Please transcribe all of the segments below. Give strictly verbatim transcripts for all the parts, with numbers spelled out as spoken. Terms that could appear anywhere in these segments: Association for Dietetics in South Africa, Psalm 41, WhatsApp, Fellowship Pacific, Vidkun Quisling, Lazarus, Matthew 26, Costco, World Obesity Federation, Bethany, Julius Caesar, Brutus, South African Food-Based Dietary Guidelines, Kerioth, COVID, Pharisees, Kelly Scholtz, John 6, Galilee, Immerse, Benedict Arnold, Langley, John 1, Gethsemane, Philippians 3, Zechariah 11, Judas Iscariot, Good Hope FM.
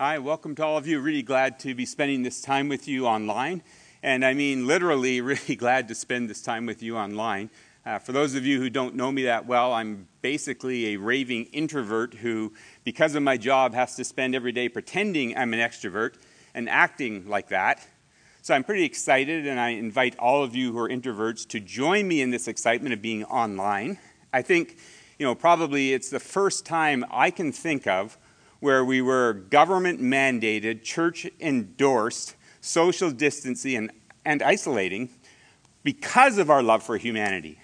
Hi, welcome to all of you. Really glad to be spending this time with you online. And I mean literally really glad to spend this time with you online. Uh, for those of you who don't know me that well, I'm basically a raving introvert who, because of my job, has to spend every day pretending I'm an extrovert and acting like that. So I'm pretty excited, and I invite all of you who are introverts to join me in this excitement of being online. I think, you know, probably it's the first time I can think of where we were government-mandated, church-endorsed, social distancing and, and isolating because of our love for humanity.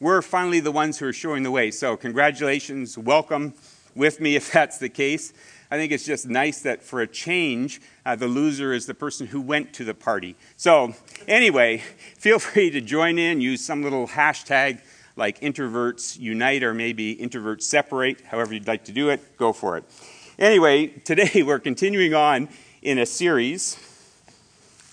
We're finally the ones who are showing the way. So congratulations, welcome with me if that's the case. I think it's just nice that for a change, uh, the loser is the person who went to the party. So anyway, feel free to join in, use some little hashtag like introverts unite or maybe introverts separate, however you'd like to do it, go for it. Anyway, today we're continuing on in a series,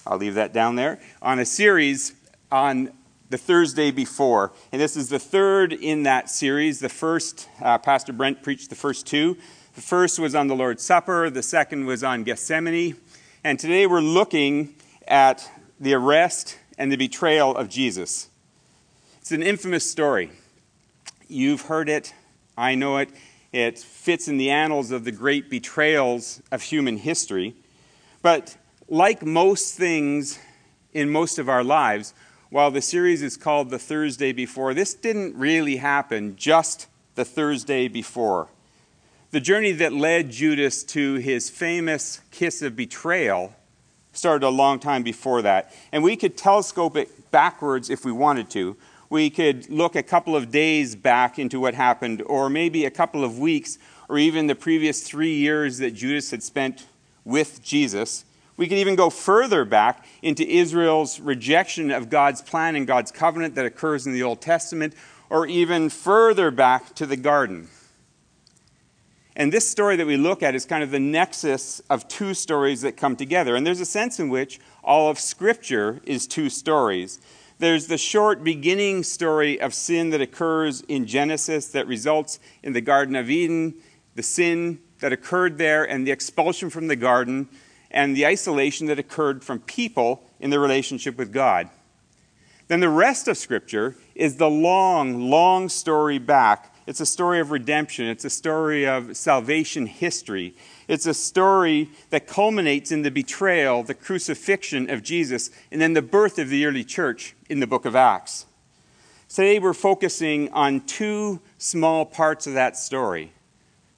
I'll leave that down there, on a series on the Thursday before. And this is the third in that series. The first, uh, Pastor Brent preached the first two. The first was on the Lord's Supper. The second was on Gethsemane. And today we're looking at the arrest and the betrayal of Jesus. It's an infamous story. You've heard it. I know it. It fits in the annals of the great betrayals of human history. But like most things in most of our lives, while the series is called The Thursday Before, this didn't really happen just the Thursday before. The journey that led Judas to his famous kiss of betrayal started a long time before that. And we could telescope it backwards if we wanted to. We could look a couple of days back into what happened, or maybe a couple of weeks, or even the previous three years that Judas had spent with Jesus. We could even go further back into Israel's rejection of God's plan and God's covenant that occurs in the Old Testament, or even further back to the garden. And this story that we look at is kind of the nexus of two stories that come together. And there's a sense in which all of Scripture is two stories. There's the short beginning story of sin that occurs in Genesis that results in the Garden of Eden, the sin that occurred there and the expulsion from the garden and the isolation that occurred from people in their relationship with God. Then the rest of Scripture is the long, long story back. It's a story of redemption. It's a story of salvation history. It's a story that culminates in the betrayal, the crucifixion of Jesus, and then the birth of the early church in the book of Acts. Today we're focusing on two small parts of that story.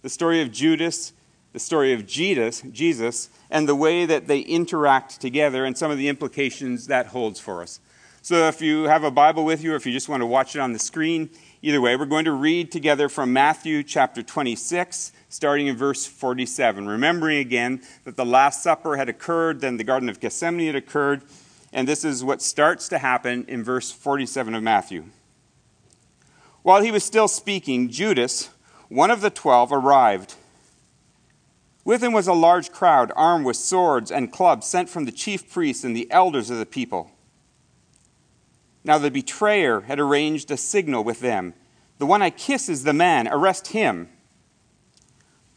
The story of Judas, the story of Jesus, and the way that they interact together and some of the implications that holds for us. So if you have a Bible with you or if you just want to watch it on the screen, either way, we're going to read together from Matthew chapter twenty-six, starting in verse forty-seven, remembering again that the Last Supper had occurred, then the Garden of Gethsemane had occurred, and this is what starts to happen in verse forty-seven of Matthew. While he was still speaking, Judas, one of the twelve, arrived. With him was a large crowd, armed with swords and clubs, sent from the chief priests and the elders of the people. Now the betrayer had arranged a signal with them. The one I kiss is the man. Arrest him.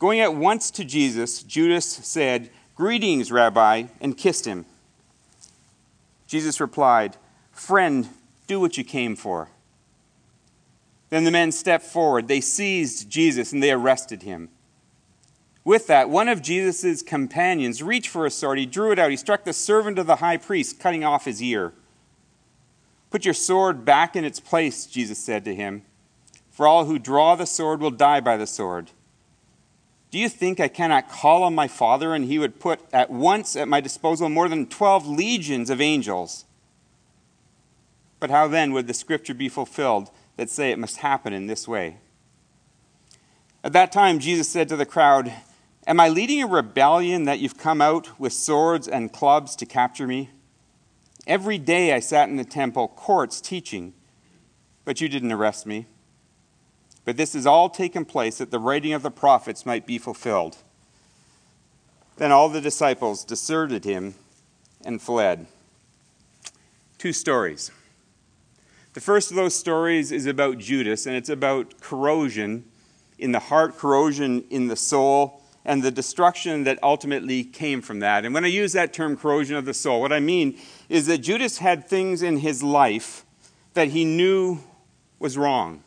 Going at once to Jesus, Judas said, "Greetings, Rabbi," and kissed him. Jesus replied, "Friend, do what you came for." Then the men stepped forward. They seized Jesus and they arrested him. With that, one of Jesus' companions reached for a sword. He drew it out. He struck the servant of the high priest, cutting off his ear. "Put your sword back in its place," Jesus said to him, "for all who draw the sword will die by the sword. Do you think I cannot call on my Father and he would put at once at my disposal more than twelve legions of angels? But how then would the scripture be fulfilled that say it must happen in this way?" At that time, Jesus said to the crowd, "Am I leading a rebellion that you've come out with swords and clubs to capture me? Every day I sat in the temple courts teaching, but you didn't arrest me. But this has all taken place that the writing of the prophets might be fulfilled." Then all the disciples deserted him and fled. Two stories. The first of those stories is about Judas, and it's about corrosion in the heart, corrosion in the soul, and the destruction that ultimately came from that. And when I use that term, corrosion of the soul, what I mean is that Judas had things in his life that he knew was wrong.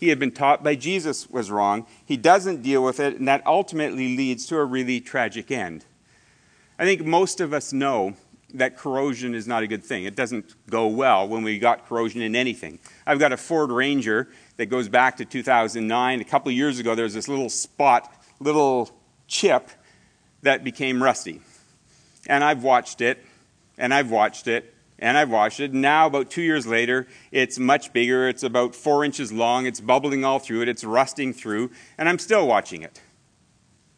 He had been taught by Jesus was wrong. He doesn't deal with it, and that ultimately leads to a really tragic end. I think most of us know that corrosion is not a good thing. It doesn't go well when we got corrosion in anything. I've got a Ford Ranger that goes back to two thousand nine. A couple of years ago, there was this little spot, little chip that became rusty. And I've watched it, and I've watched it, and I've watched it. Now, about two years later, it's much bigger. It's about four inches long. It's bubbling all through it. It's rusting through, and I'm still watching it.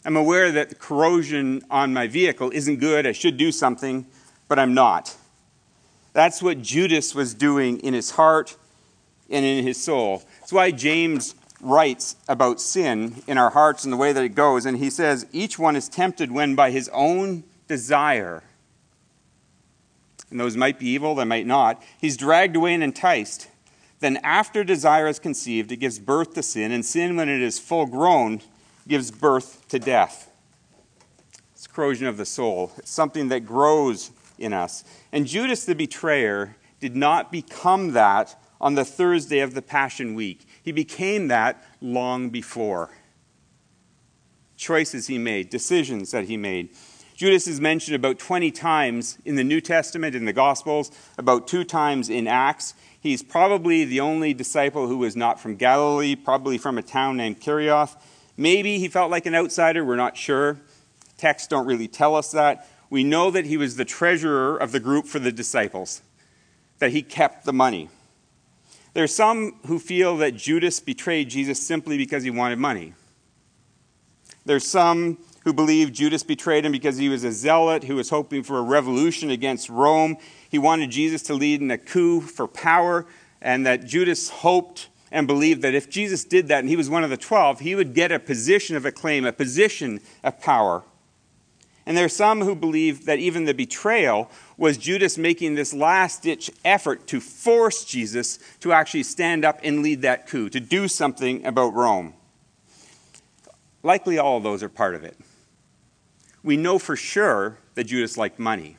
I'm aware that the corrosion on my vehicle isn't good. I should do something, but I'm not. That's what Judas was doing in his heart and in his soul. That's why James writes about sin in our hearts and the way that it goes. And he says, each one is tempted when by his own desire, and those might be evil, they might not, he's dragged away and enticed. Then after desire is conceived, it gives birth to sin. And sin, when it is full grown, gives birth to death. It's corrosion of the soul. It's something that grows in us. And Judas the betrayer did not become that on the Thursday of the Passion Week. He became that long before. Choices he made, decisions that he made. Judas is mentioned about twenty times in the New Testament, in the Gospels, about two times in Acts. He's probably the only disciple who was not from Galilee, probably from a town named Kerioth. Maybe he felt like an outsider, we're not sure. Texts don't really tell us that. We know that he was the treasurer of the group for the disciples, that he kept the money. There are some who feel that Judas betrayed Jesus simply because he wanted money. There's some who believe Judas betrayed him because he was a zealot who was hoping for a revolution against Rome. He wanted Jesus to lead in a coup for power, and that Judas hoped and believed that if Jesus did that, and he was one of the twelve, he would get a position of acclaim, a position of power. And there are some who believe that even the betrayal was Judas making this last-ditch effort to force Jesus to actually stand up and lead that coup, to do something about Rome. Likely all of those are part of it. We know for sure that Judas liked money.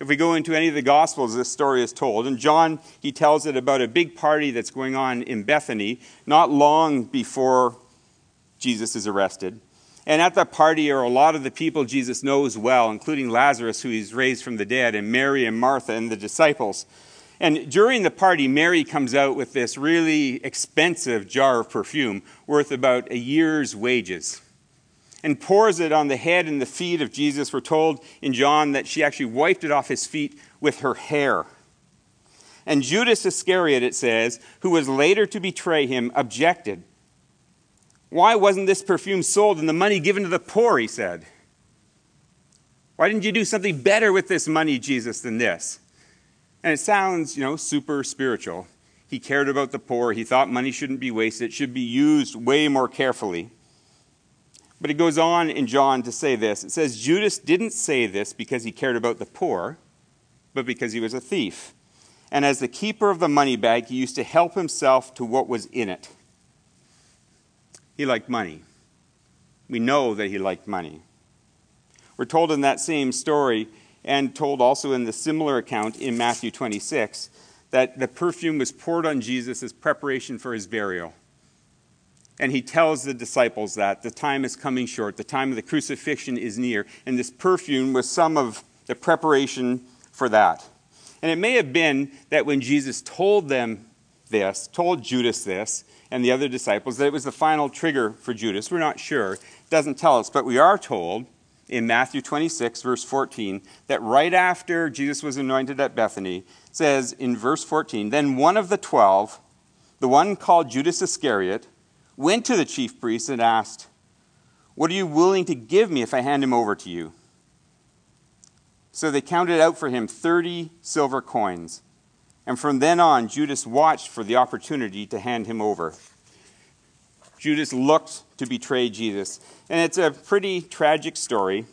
If we go into any of the Gospels, this story is told. And John, he tells it about a big party that's going on in Bethany not long before Jesus is arrested. And at that party are a lot of the people Jesus knows well, including Lazarus, who he's raised from the dead, and Mary and Martha and the disciples. And during the party, Mary comes out with this really expensive jar of perfume worth about a year's wages and pours it on the head and the feet of Jesus. We're told in John that she actually wiped it off his feet with her hair. And Judas Iscariot, it says, who was later to betray him, objected. Why wasn't this perfume sold and the money given to the poor, he said. Why didn't you do something better with this money, Jesus, than this? And it sounds, you know, super spiritual. He cared about the poor. He thought money shouldn't be wasted. It should be used way more carefully. But it goes on in John to say this. It says, Judas didn't say this because he cared about the poor, but because he was a thief. And as the keeper of the money bag, he used to help himself to what was in it. He liked money. We know that he liked money. We're told in that same story, and told also in the similar account in Matthew twenty-six, that the perfume was poured on Jesus as preparation for his burial. And he tells the disciples that the time is coming short, the time of the crucifixion is near, and this perfume was some of the preparation for that. And it may have been that when Jesus told them this, told Judas this, and the other disciples, that it was the final trigger for Judas. We're not sure. It doesn't tell us, but we are told in Matthew twenty-six, verse fourteen, that right after Jesus was anointed at Bethany, it says in verse fourteen, then one of the twelve, the one called Judas Iscariot, went to the chief priests and asked, what are you willing to give me if I hand him over to you? So they counted out for him thirty silver coins. And from then on, Judas watched for the opportunity to hand him over. Judas looked to betray Jesus. And it's a pretty tragic story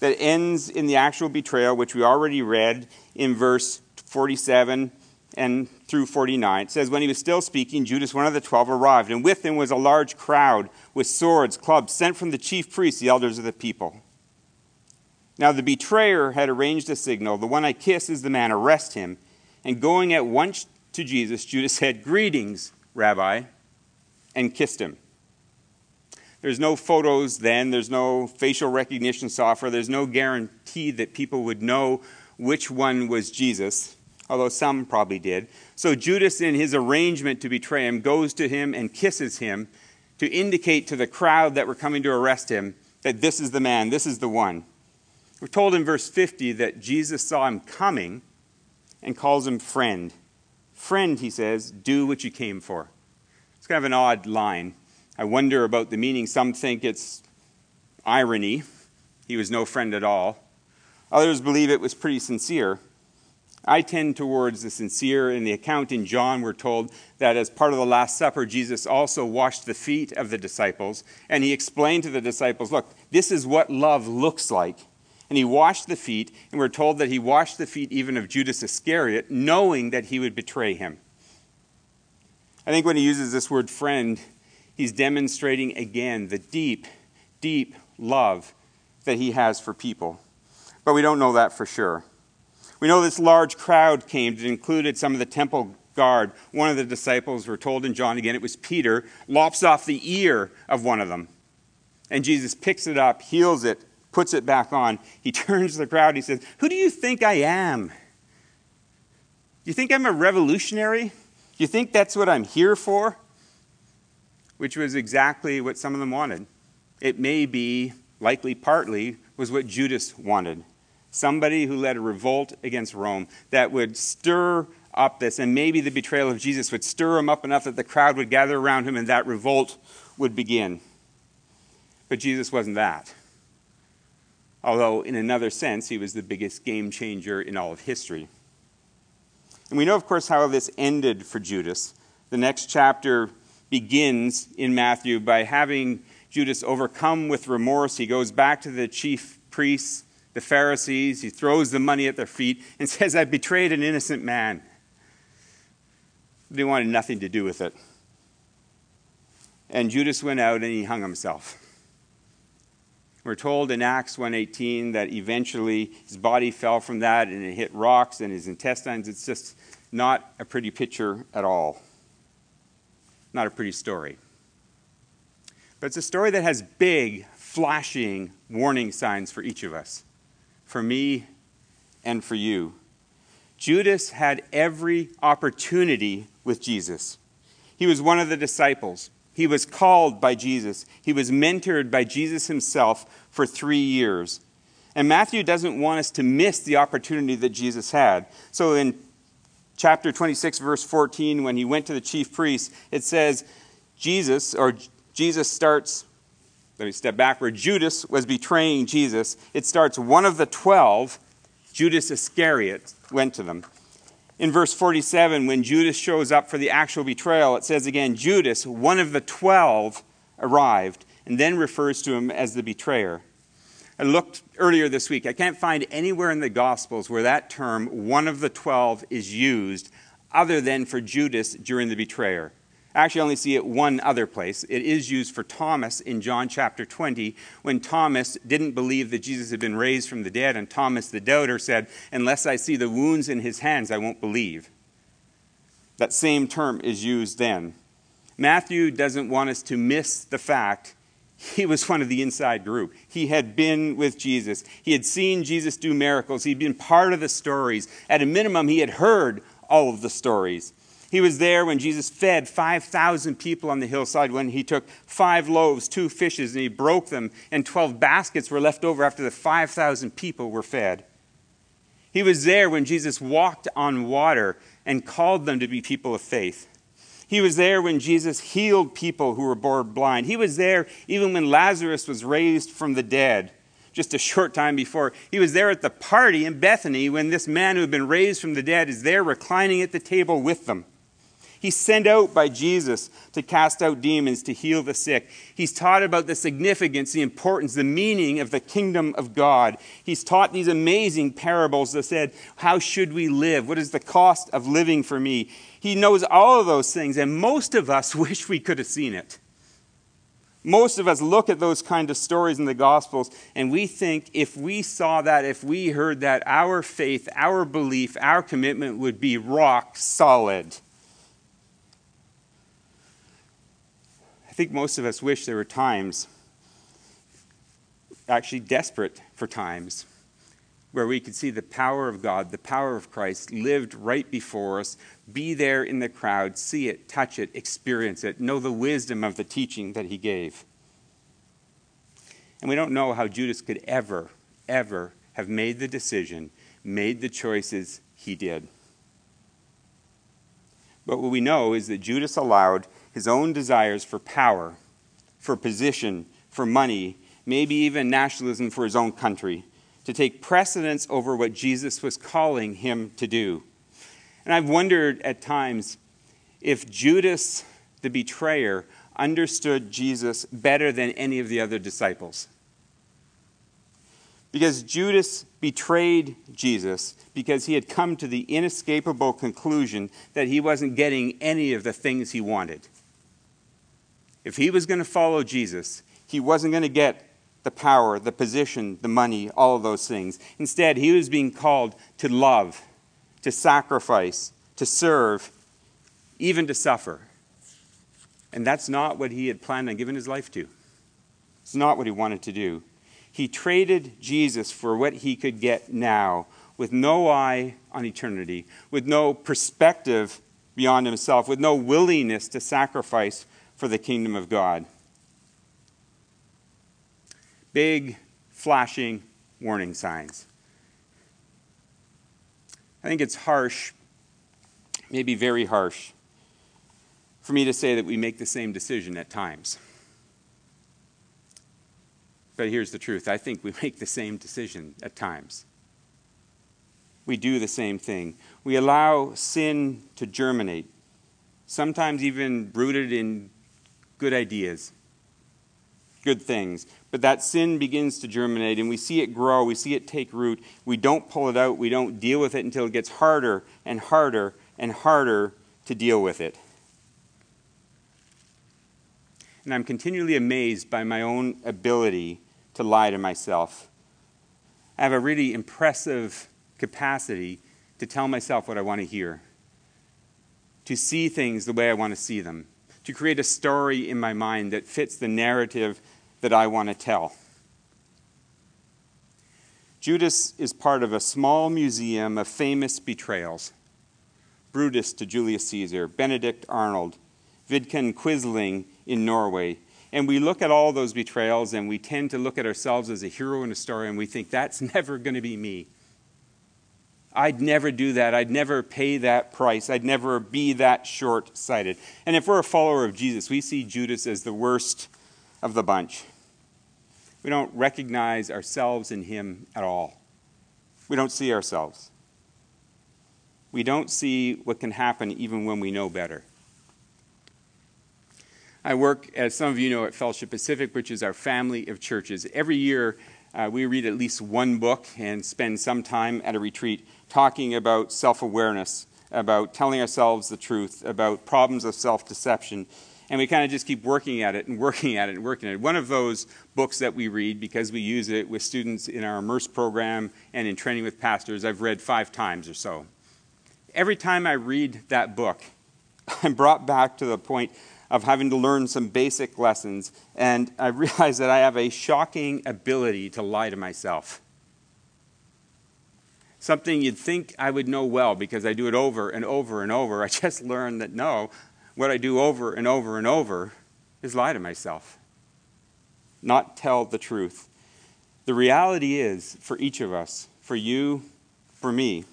that ends in the actual betrayal, which we already read in verse forty-seven and through forty-nine, it says, when he was still speaking, Judas, one of the twelve, arrived, and with him was a large crowd with swords, clubs, sent from the chief priests, the elders of the people. Now the betrayer had arranged a signal, the one I kiss is the man, arrest him. And going at once to Jesus, Judas said, greetings, Rabbi, and kissed him. There's no photos then, there's no facial recognition software, there's no guarantee that people would know which one was Jesus, although some probably did. So Judas, in his arrangement to betray him, goes to him and kisses him to indicate to the crowd that were coming to arrest him that this is the man, this is the one. We're told in verse fifty that Jesus saw him coming and calls him friend. Friend, he says, do what you came for. It's kind of an odd line. I wonder about the meaning. Some think it's irony. He was no friend at all. Others believe it was pretty sincere. I tend towards the sincere. In the account in John, we're told that as part of the Last Supper, Jesus also washed the feet of the disciples, and he explained to the disciples, look, this is what love looks like. And he washed the feet, and we're told that he washed the feet even of Judas Iscariot, knowing that he would betray him. I think when he uses this word friend, he's demonstrating again the deep, deep love that he has for people. But we don't know that for sure. We know this large crowd came that included some of the temple guard. One of the disciples, we're told in John again, it was Peter, lops off the ear of one of them. And Jesus picks it up, heals it, puts it back on. He turns to the crowd, he says, who do you think I am? You think I'm a revolutionary? You think that's what I'm here for? Which was exactly what some of them wanted. It may be, likely partly, was what Judas wanted. Somebody who led a revolt against Rome that would stir up this, and maybe the betrayal of Jesus would stir him up enough that the crowd would gather around him and that revolt would begin. But Jesus wasn't that. Although, in another sense, he was the biggest game changer in all of history. And we know, of course, how this ended for Judas. The next chapter begins in Matthew by having Judas overcome with remorse. He goes back to the chief priests, the Pharisees. He throws the money at their feet and says, I betrayed an innocent man. They wanted nothing to do with it. And Judas went out and he hung himself. We're told in Acts one eighteen that eventually his body fell from that and it hit rocks and his intestines. It's just not a pretty picture at all. Not a pretty story. But it's a story that has big, flashing warning signs for each of us, for me and for you. Judas had every opportunity with Jesus. He was one of the disciples. He was called by Jesus. He was mentored by Jesus himself for three years. And Matthew doesn't want us to miss the opportunity that Jesus had. So in Chapter twenty-six, verse fourteen, when he went to the chief priests, it says, Jesus, or Jesus starts, let me step back, where Judas was betraying Jesus. It starts, one of the twelve, Judas Iscariot, went to them. In verse forty-seven, when Judas shows up for the actual betrayal, it says again, Judas, one of the twelve, arrived, and then refers to him as the betrayer. I looked earlier this week. I can't find anywhere in the Gospels where that term, one of the twelve, is used other than for Judas during the betrayer. I actually only see it one other place. It is used for Thomas in John chapter twenty when Thomas didn't believe that Jesus had been raised from the dead, and Thomas the doubter said, unless I see the wounds in his hands, I won't believe. That same term is used then. Matthew doesn't want us to miss the fact he was one of the inside group. He had been with Jesus. He had seen Jesus do miracles. He'd been part of the stories. At a minimum, he had heard all of the stories. He was there when Jesus fed five thousand people on the hillside, when he took five loaves, two fishes, and he broke them, and twelve baskets were left over after the five thousand people were fed. He was there when Jesus walked on water and called them to be people of faith. He was there when Jesus healed people who were born blind. He was there even when Lazarus was raised from the dead, just a short time before. He was there at the party in Bethany when this man who had been raised from the dead is there reclining at the table with them. He's sent out by Jesus to cast out demons, to heal the sick. He's taught about the significance, the importance, the meaning of the kingdom of God. He's taught these amazing parables that said, how should we live? What is the cost of living for me? He knows all of those things, and most of us wish we could have seen it. Most of us look at those kind of stories in the Gospels and we think if we saw that, if we heard that, our faith, our belief, our commitment would be rock solid. I think most of us wish there were times, actually desperate for times, where we could see the power of God, the power of Christ lived right before us, be there in the crowd, see it, touch it, experience it, know the wisdom of the teaching that he gave. And we don't know how Judas could ever, ever have made the decision, made the choices he did. But what we know is that Judas allowed his own desires for power, for position, for money, maybe even nationalism for his own country, to take precedence over what Jesus was calling him to do. And I've wondered at times if Judas, the betrayer, understood Jesus better than any of the other disciples. Because Judas betrayed Jesus because he had come to the inescapable conclusion that he wasn't getting any of the things he wanted. If he was going to follow Jesus, he wasn't going to get the power, the position, the money, all of those things. Instead, he was being called to love, to sacrifice, to serve, even to suffer. And that's not what he had planned on giving his life to. It's not what he wanted to do. He traded Jesus for what he could get now, with no eye on eternity, with no perspective beyond himself, with no willingness to sacrifice for the kingdom of God. Big, flashing warning signs. I think it's harsh, maybe very harsh, for me to say that we make the same decision at times. But here's the truth. I think we make the same decision at times. We do the same thing. We allow sin to germinate, sometimes even rooted in good ideas, good things. But that sin begins to germinate, and we see it grow, we see it take root. We don't pull it out, we don't deal with it until it gets harder and harder and harder to deal with it. And I'm continually amazed by my own ability to lie to myself. I have a really impressive capacity to tell myself what I want to hear, to see things the way I want to see them, to create a story in my mind that fits the narrative that I want to tell. Judas is part of a small museum of famous betrayals. Brutus to Julius Caesar, Benedict Arnold, Vidkun Quisling in Norway. And we look at all those betrayals and we tend to look at ourselves as a hero in a story and we think, that's never going to be me. I'd never do that. I'd never pay that price. I'd never be that short-sighted. And if we're a follower of Jesus, we see Judas as the worst of the bunch. We don't recognize ourselves in him at all. We don't see ourselves. We don't see what can happen even when we know better. I work, as some of you know, at Fellowship Pacific, which is our family of churches. Every year, uh, we read at least one book and spend some time at a retreat talking about self-awareness, about telling ourselves the truth, about problems of self-deception. And we kind of just keep working at it and working at it and working at it. One of those books that we read, because we use it with students in our Immerse program and in training with pastors, I've read five times or so. Every time I read that book, I'm brought back to the point of having to learn some basic lessons, and I realize that I have a shocking ability to lie to myself. Something you'd think I would know well because I do it over and over and over. I just learned that no, what I do over and over and over is lie to myself, not tell the truth. The reality is, for each of us, for you, for me,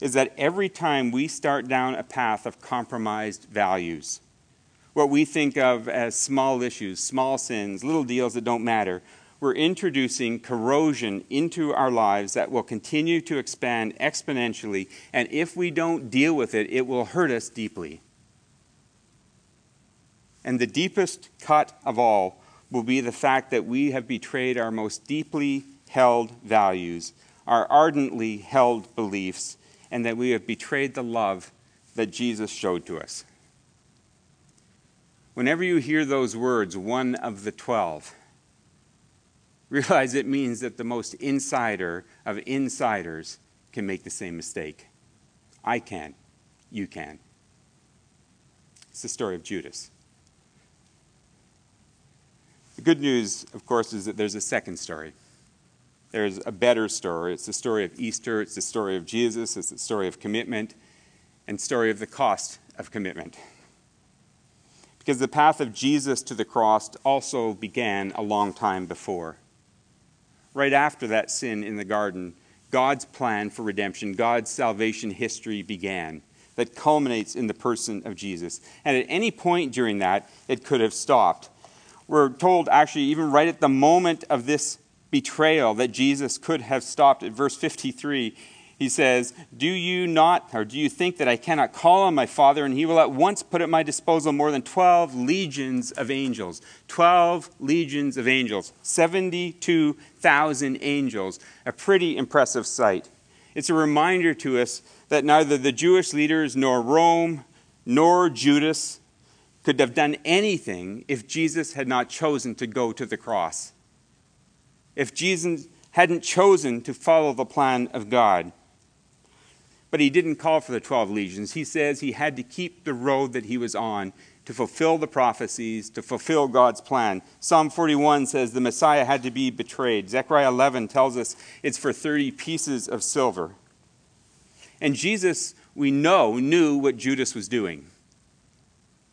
is that every time we start down a path of compromised values, what we think of as small issues, small sins, little deals that don't matter, we're introducing corrosion into our lives that will continue to expand exponentially, and if we don't deal with it, it will hurt us deeply. And the deepest cut of all will be the fact that we have betrayed our most deeply held values, our ardently held beliefs, and that we have betrayed the love that Jesus showed to us. Whenever you hear those words, one of the twelve, realize it means that the most insider of insiders can make the same mistake. I can. You can. It's the story of Judas. The good news, of course, is that there's a second story. There's a better story. It's the story of Easter. It's the story of Jesus. It's the story of commitment and story of the cost of commitment. Because the path of Jesus to the cross also began a long time before. Right after that sin in the garden, God's plan for redemption, God's salvation history began that culminates in the person of Jesus. And at any point during that, it could have stopped. We're told, actually, even right at the moment of this betrayal, that Jesus could have stopped. At verse fifty-three, he says, "Do you not, or do you think that I cannot call on my Father, and he will at once put at my disposal more than twelve legions of angels?" twelve legions of angels, seventy-two thousand angels, a pretty impressive sight. It's a reminder to us that neither the Jewish leaders nor Rome nor Judas could have done anything if Jesus had not chosen to go to the cross. If Jesus hadn't chosen to follow the plan of God. But he didn't call for the twelve legions. He says he had to keep the road that he was on to fulfill the prophecies, to fulfill God's plan. Psalm forty-one says the Messiah had to be betrayed. Zechariah eleven tells us it's for thirty pieces of silver. And Jesus, we know, knew what Judas was doing.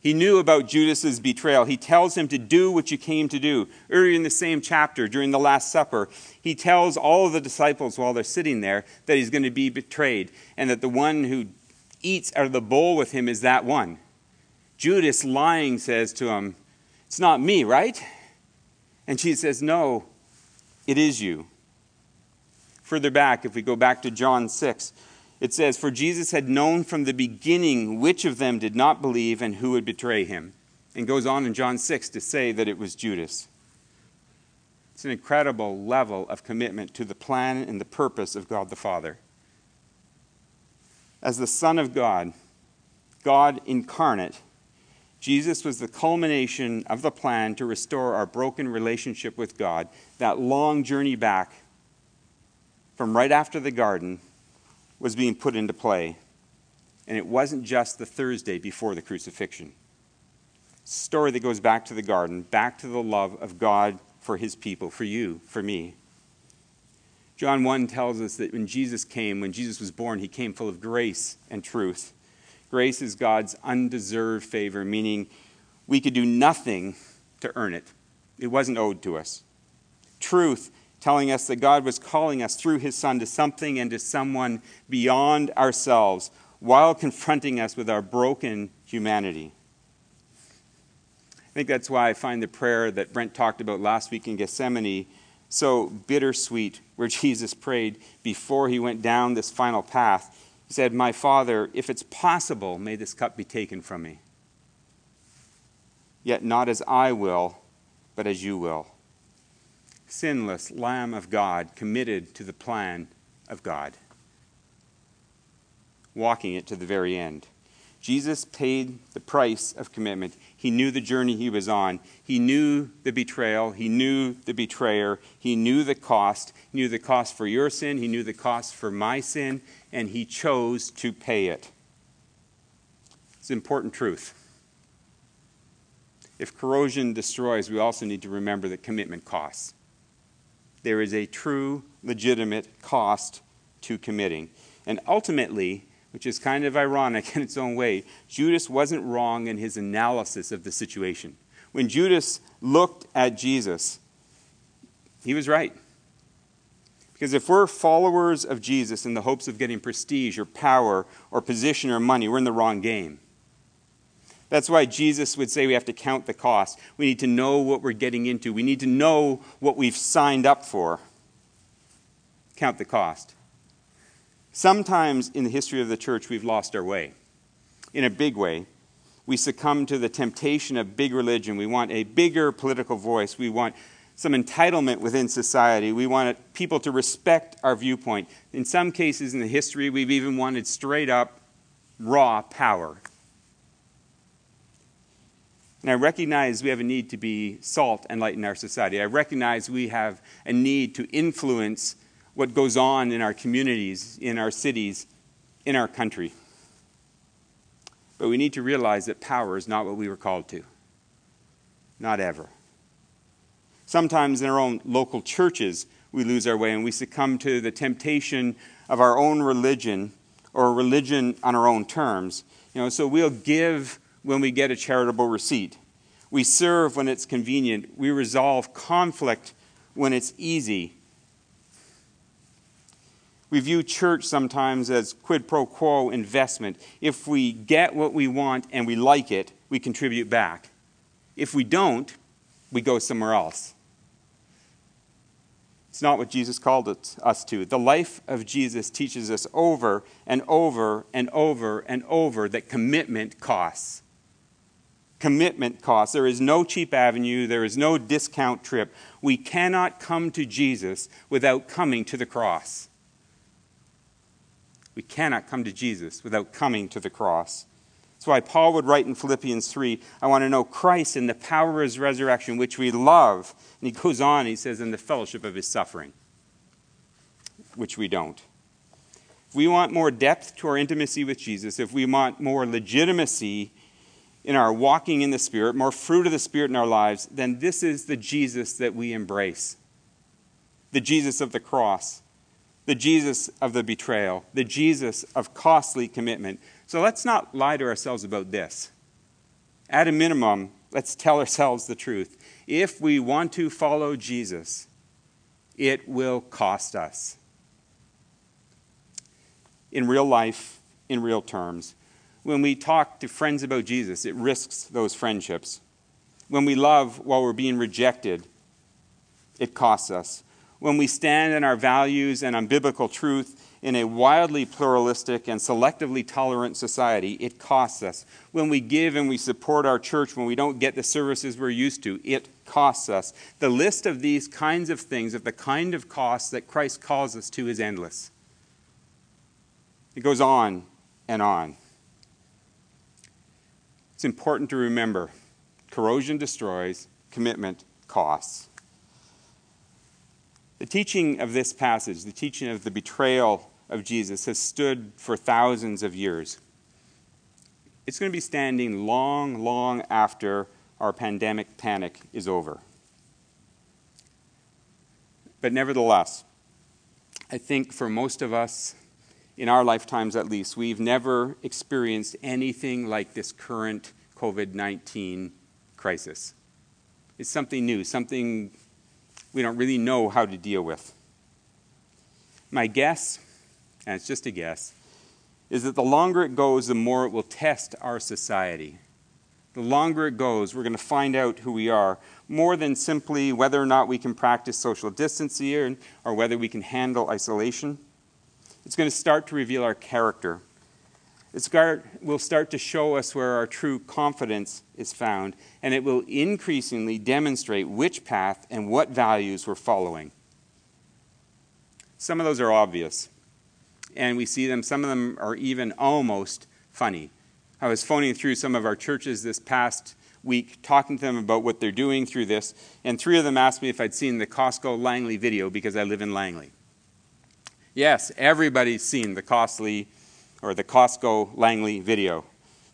He knew about Judas's betrayal. He tells him to do what you came to do. Earlier in the same chapter, during the Last Supper, he tells all of the disciples while they're sitting there that he's going to be betrayed and that the one who eats out of the bowl with him is that one. Judas, lying, says to him, "It's not me, right?" And she says, "No, it is you." Further back, if we go back to John six, it says, "For Jesus had known from the beginning which of them did not believe and who would betray him." And goes on in John six to say that it was Judas. It's an incredible level of commitment to the plan and the purpose of God the Father. As the Son of God, God incarnate, Jesus was the culmination of the plan to restore our broken relationship with God, that long journey back from right after the garden was being put into play. And it wasn't just the Thursday before the crucifixion. It's a story that goes back to the garden, back to the love of God for his people, for you, for me. John one tells us that when Jesus came, when Jesus was born, he came full of grace and truth. Grace is God's undeserved favor, meaning we could do nothing to earn it. It wasn't owed to us. Truth telling us that God was calling us through his Son to something and to someone beyond ourselves while confronting us with our broken humanity. I think that's why I find the prayer that Brent talked about last week in Gethsemane so bittersweet, where Jesus prayed before he went down this final path. He said, "My Father, if it's possible, may this cup be taken from me. Yet not as I will, but as you will." Sinless Lamb of God, committed to the plan of God, walking it to the very end. Jesus paid the price of commitment. He knew the journey he was on. He knew the betrayal. He knew the betrayer. He knew the cost. He knew the cost for your sin. He knew the cost for my sin, and he chose to pay it. It's an important truth. If corrosion destroys, we also need to remember that commitment costs. There is a true, legitimate cost to committing. And ultimately, which is kind of ironic in its own way, Judas wasn't wrong in his analysis of the situation. When Judas looked at Jesus, he was right. Because if we're followers of Jesus in the hopes of getting prestige or power or position or money, we're in the wrong game. That's why Jesus would say we have to count the cost. We need to know what we're getting into. We need to know what we've signed up for. Count the cost. Sometimes in the history of the church, we've lost our way in a big way. we succumb to the temptation of big religion. We want a bigger political voice. We want some entitlement within society. We wanted people to respect our viewpoint. In some cases in the history, we've even wanted straight-up, raw power. And I recognize we have a need to be salt and light in our society. I recognize we have a need to influence what goes on in our communities, in our cities, in our country. But we need to realize that power is not what we were called to. Not ever. Sometimes in our own local churches, we lose our way and we succumb to the temptation of our own religion or religion on our own terms. You know, so we'll give when we get a charitable receipt. We serve when it's convenient. We resolve conflict when it's easy. We view church sometimes as quid pro quo investment. If we get what we want and we like it, we contribute back. If we don't, we go somewhere else. It's not what Jesus called it, us to. The life of Jesus teaches us over and over and over and over that commitment costs. Commitment costs. There is no cheap avenue. There is no discount trip. We cannot come to Jesus without coming to the cross. We cannot come to Jesus without coming to the cross. That's why Paul would write in Philippians three, I want to know Christ in the power of his resurrection, which we love. And he goes on, he says, in the fellowship of his suffering, which we don't. If we want more depth to our intimacy with Jesus, if we want more legitimacy in our walking in the Spirit, more fruit of the Spirit in our lives, then this is the Jesus that we embrace. The Jesus of the cross. The Jesus of the betrayal. The Jesus of costly commitment. So let's not lie to ourselves about this. At a minimum, let's tell ourselves the truth. If we want to follow Jesus, it will cost us. In real life, in real terms, when we talk to friends about Jesus, it risks those friendships. When we love while we're being rejected, it costs us. When we stand on our values and on biblical truth in a wildly pluralistic and selectively tolerant society, it costs us. When we give and we support our church when we don't get the services we're used to, it costs us. The list of these kinds of things, of the kind of costs that Christ calls us to, is endless. It goes on and on. It's important to remember, corrosion destroys, commitment costs. The teaching of this passage, the teaching of the betrayal of Jesus, has stood for thousands of years. It's going to be standing long, long after our pandemic panic is over. But nevertheless, I think for most of us, in our lifetimes at least, we've never experienced anything like this current COVID nineteen crisis. It's something new, something we don't really know how to deal with. My guess, and it's just a guess, is that the longer it goes, the more it will test our society. The longer it goes, we're going to find out who we are, more than simply whether or not we can practice social distancing or whether we can handle isolation. It's going to start to reveal our character. It will start to show us where our true confidence is found, and it will increasingly demonstrate which path and what values we're following. Some of those are obvious, and we see them. Some of them are even almost funny. I was phoning through some of our churches this past week, talking to them about what they're doing through this, and three of them asked me if I'd seen the Costco Langley video because I live in Langley. Yes, everybody's seen the costly or the Costco Langley video.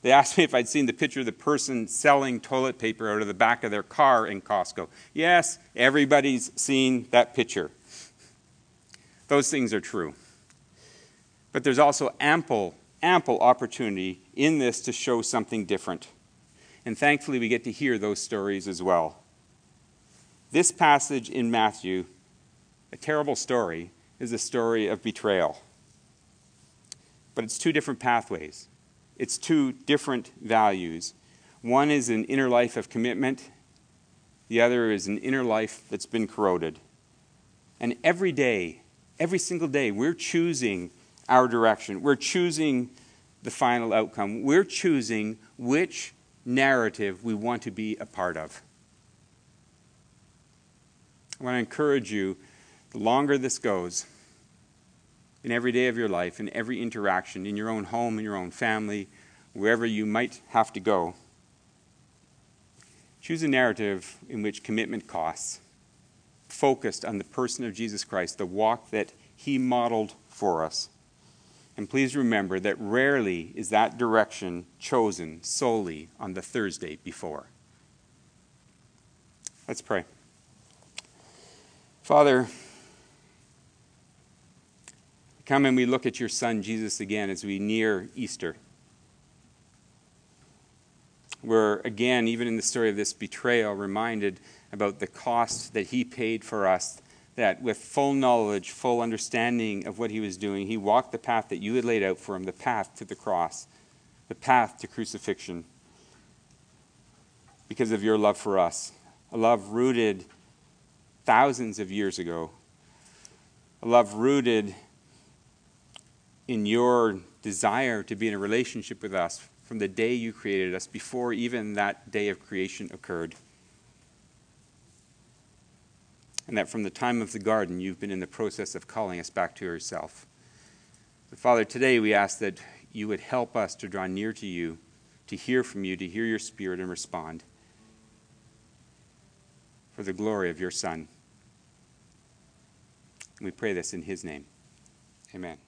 They asked me if I'd seen the picture of the person selling toilet paper out of the back of their car in Costco. Yes, everybody's seen that picture. Those things are true. But there's also ample, ample opportunity in this to show something different. And thankfully, we get to hear those stories as well. This passage in Matthew, a terrible story, is a story of betrayal. But it's two different pathways. It's two different values. One is an inner life of commitment. The other is an inner life that's been corroded. And every day, every single day, we're choosing our direction. We're choosing the final outcome. We're choosing which narrative we want to be a part of. I want to encourage you, the longer this goes, in every day of your life, in every interaction, in your own home, in your own family, wherever you might have to go, choose a narrative in which commitment costs, focused on the person of Jesus Christ, the walk that he modeled for us. And please remember that rarely is that direction chosen solely on the Thursday before. Let's pray. Father, come and we look at your Son, Jesus, again as we near Easter, we're again, even in the story of this betrayal, reminded about the cost that he paid for us, that with full knowledge, full understanding of what he was doing, he walked the path that you had laid out for him, the path to the cross, the path to crucifixion, because of your love for us, a love rooted thousands of years ago, a love rooted in your desire to be in a relationship with us, from the day you created us, before even that day of creation occurred. And that from the time of the garden, you've been in the process of calling us back to yourself. But Father, today we ask that you would help us to draw near to you, to hear from you, to hear your Spirit and respond for the glory of your Son. We pray this in his name. Amen.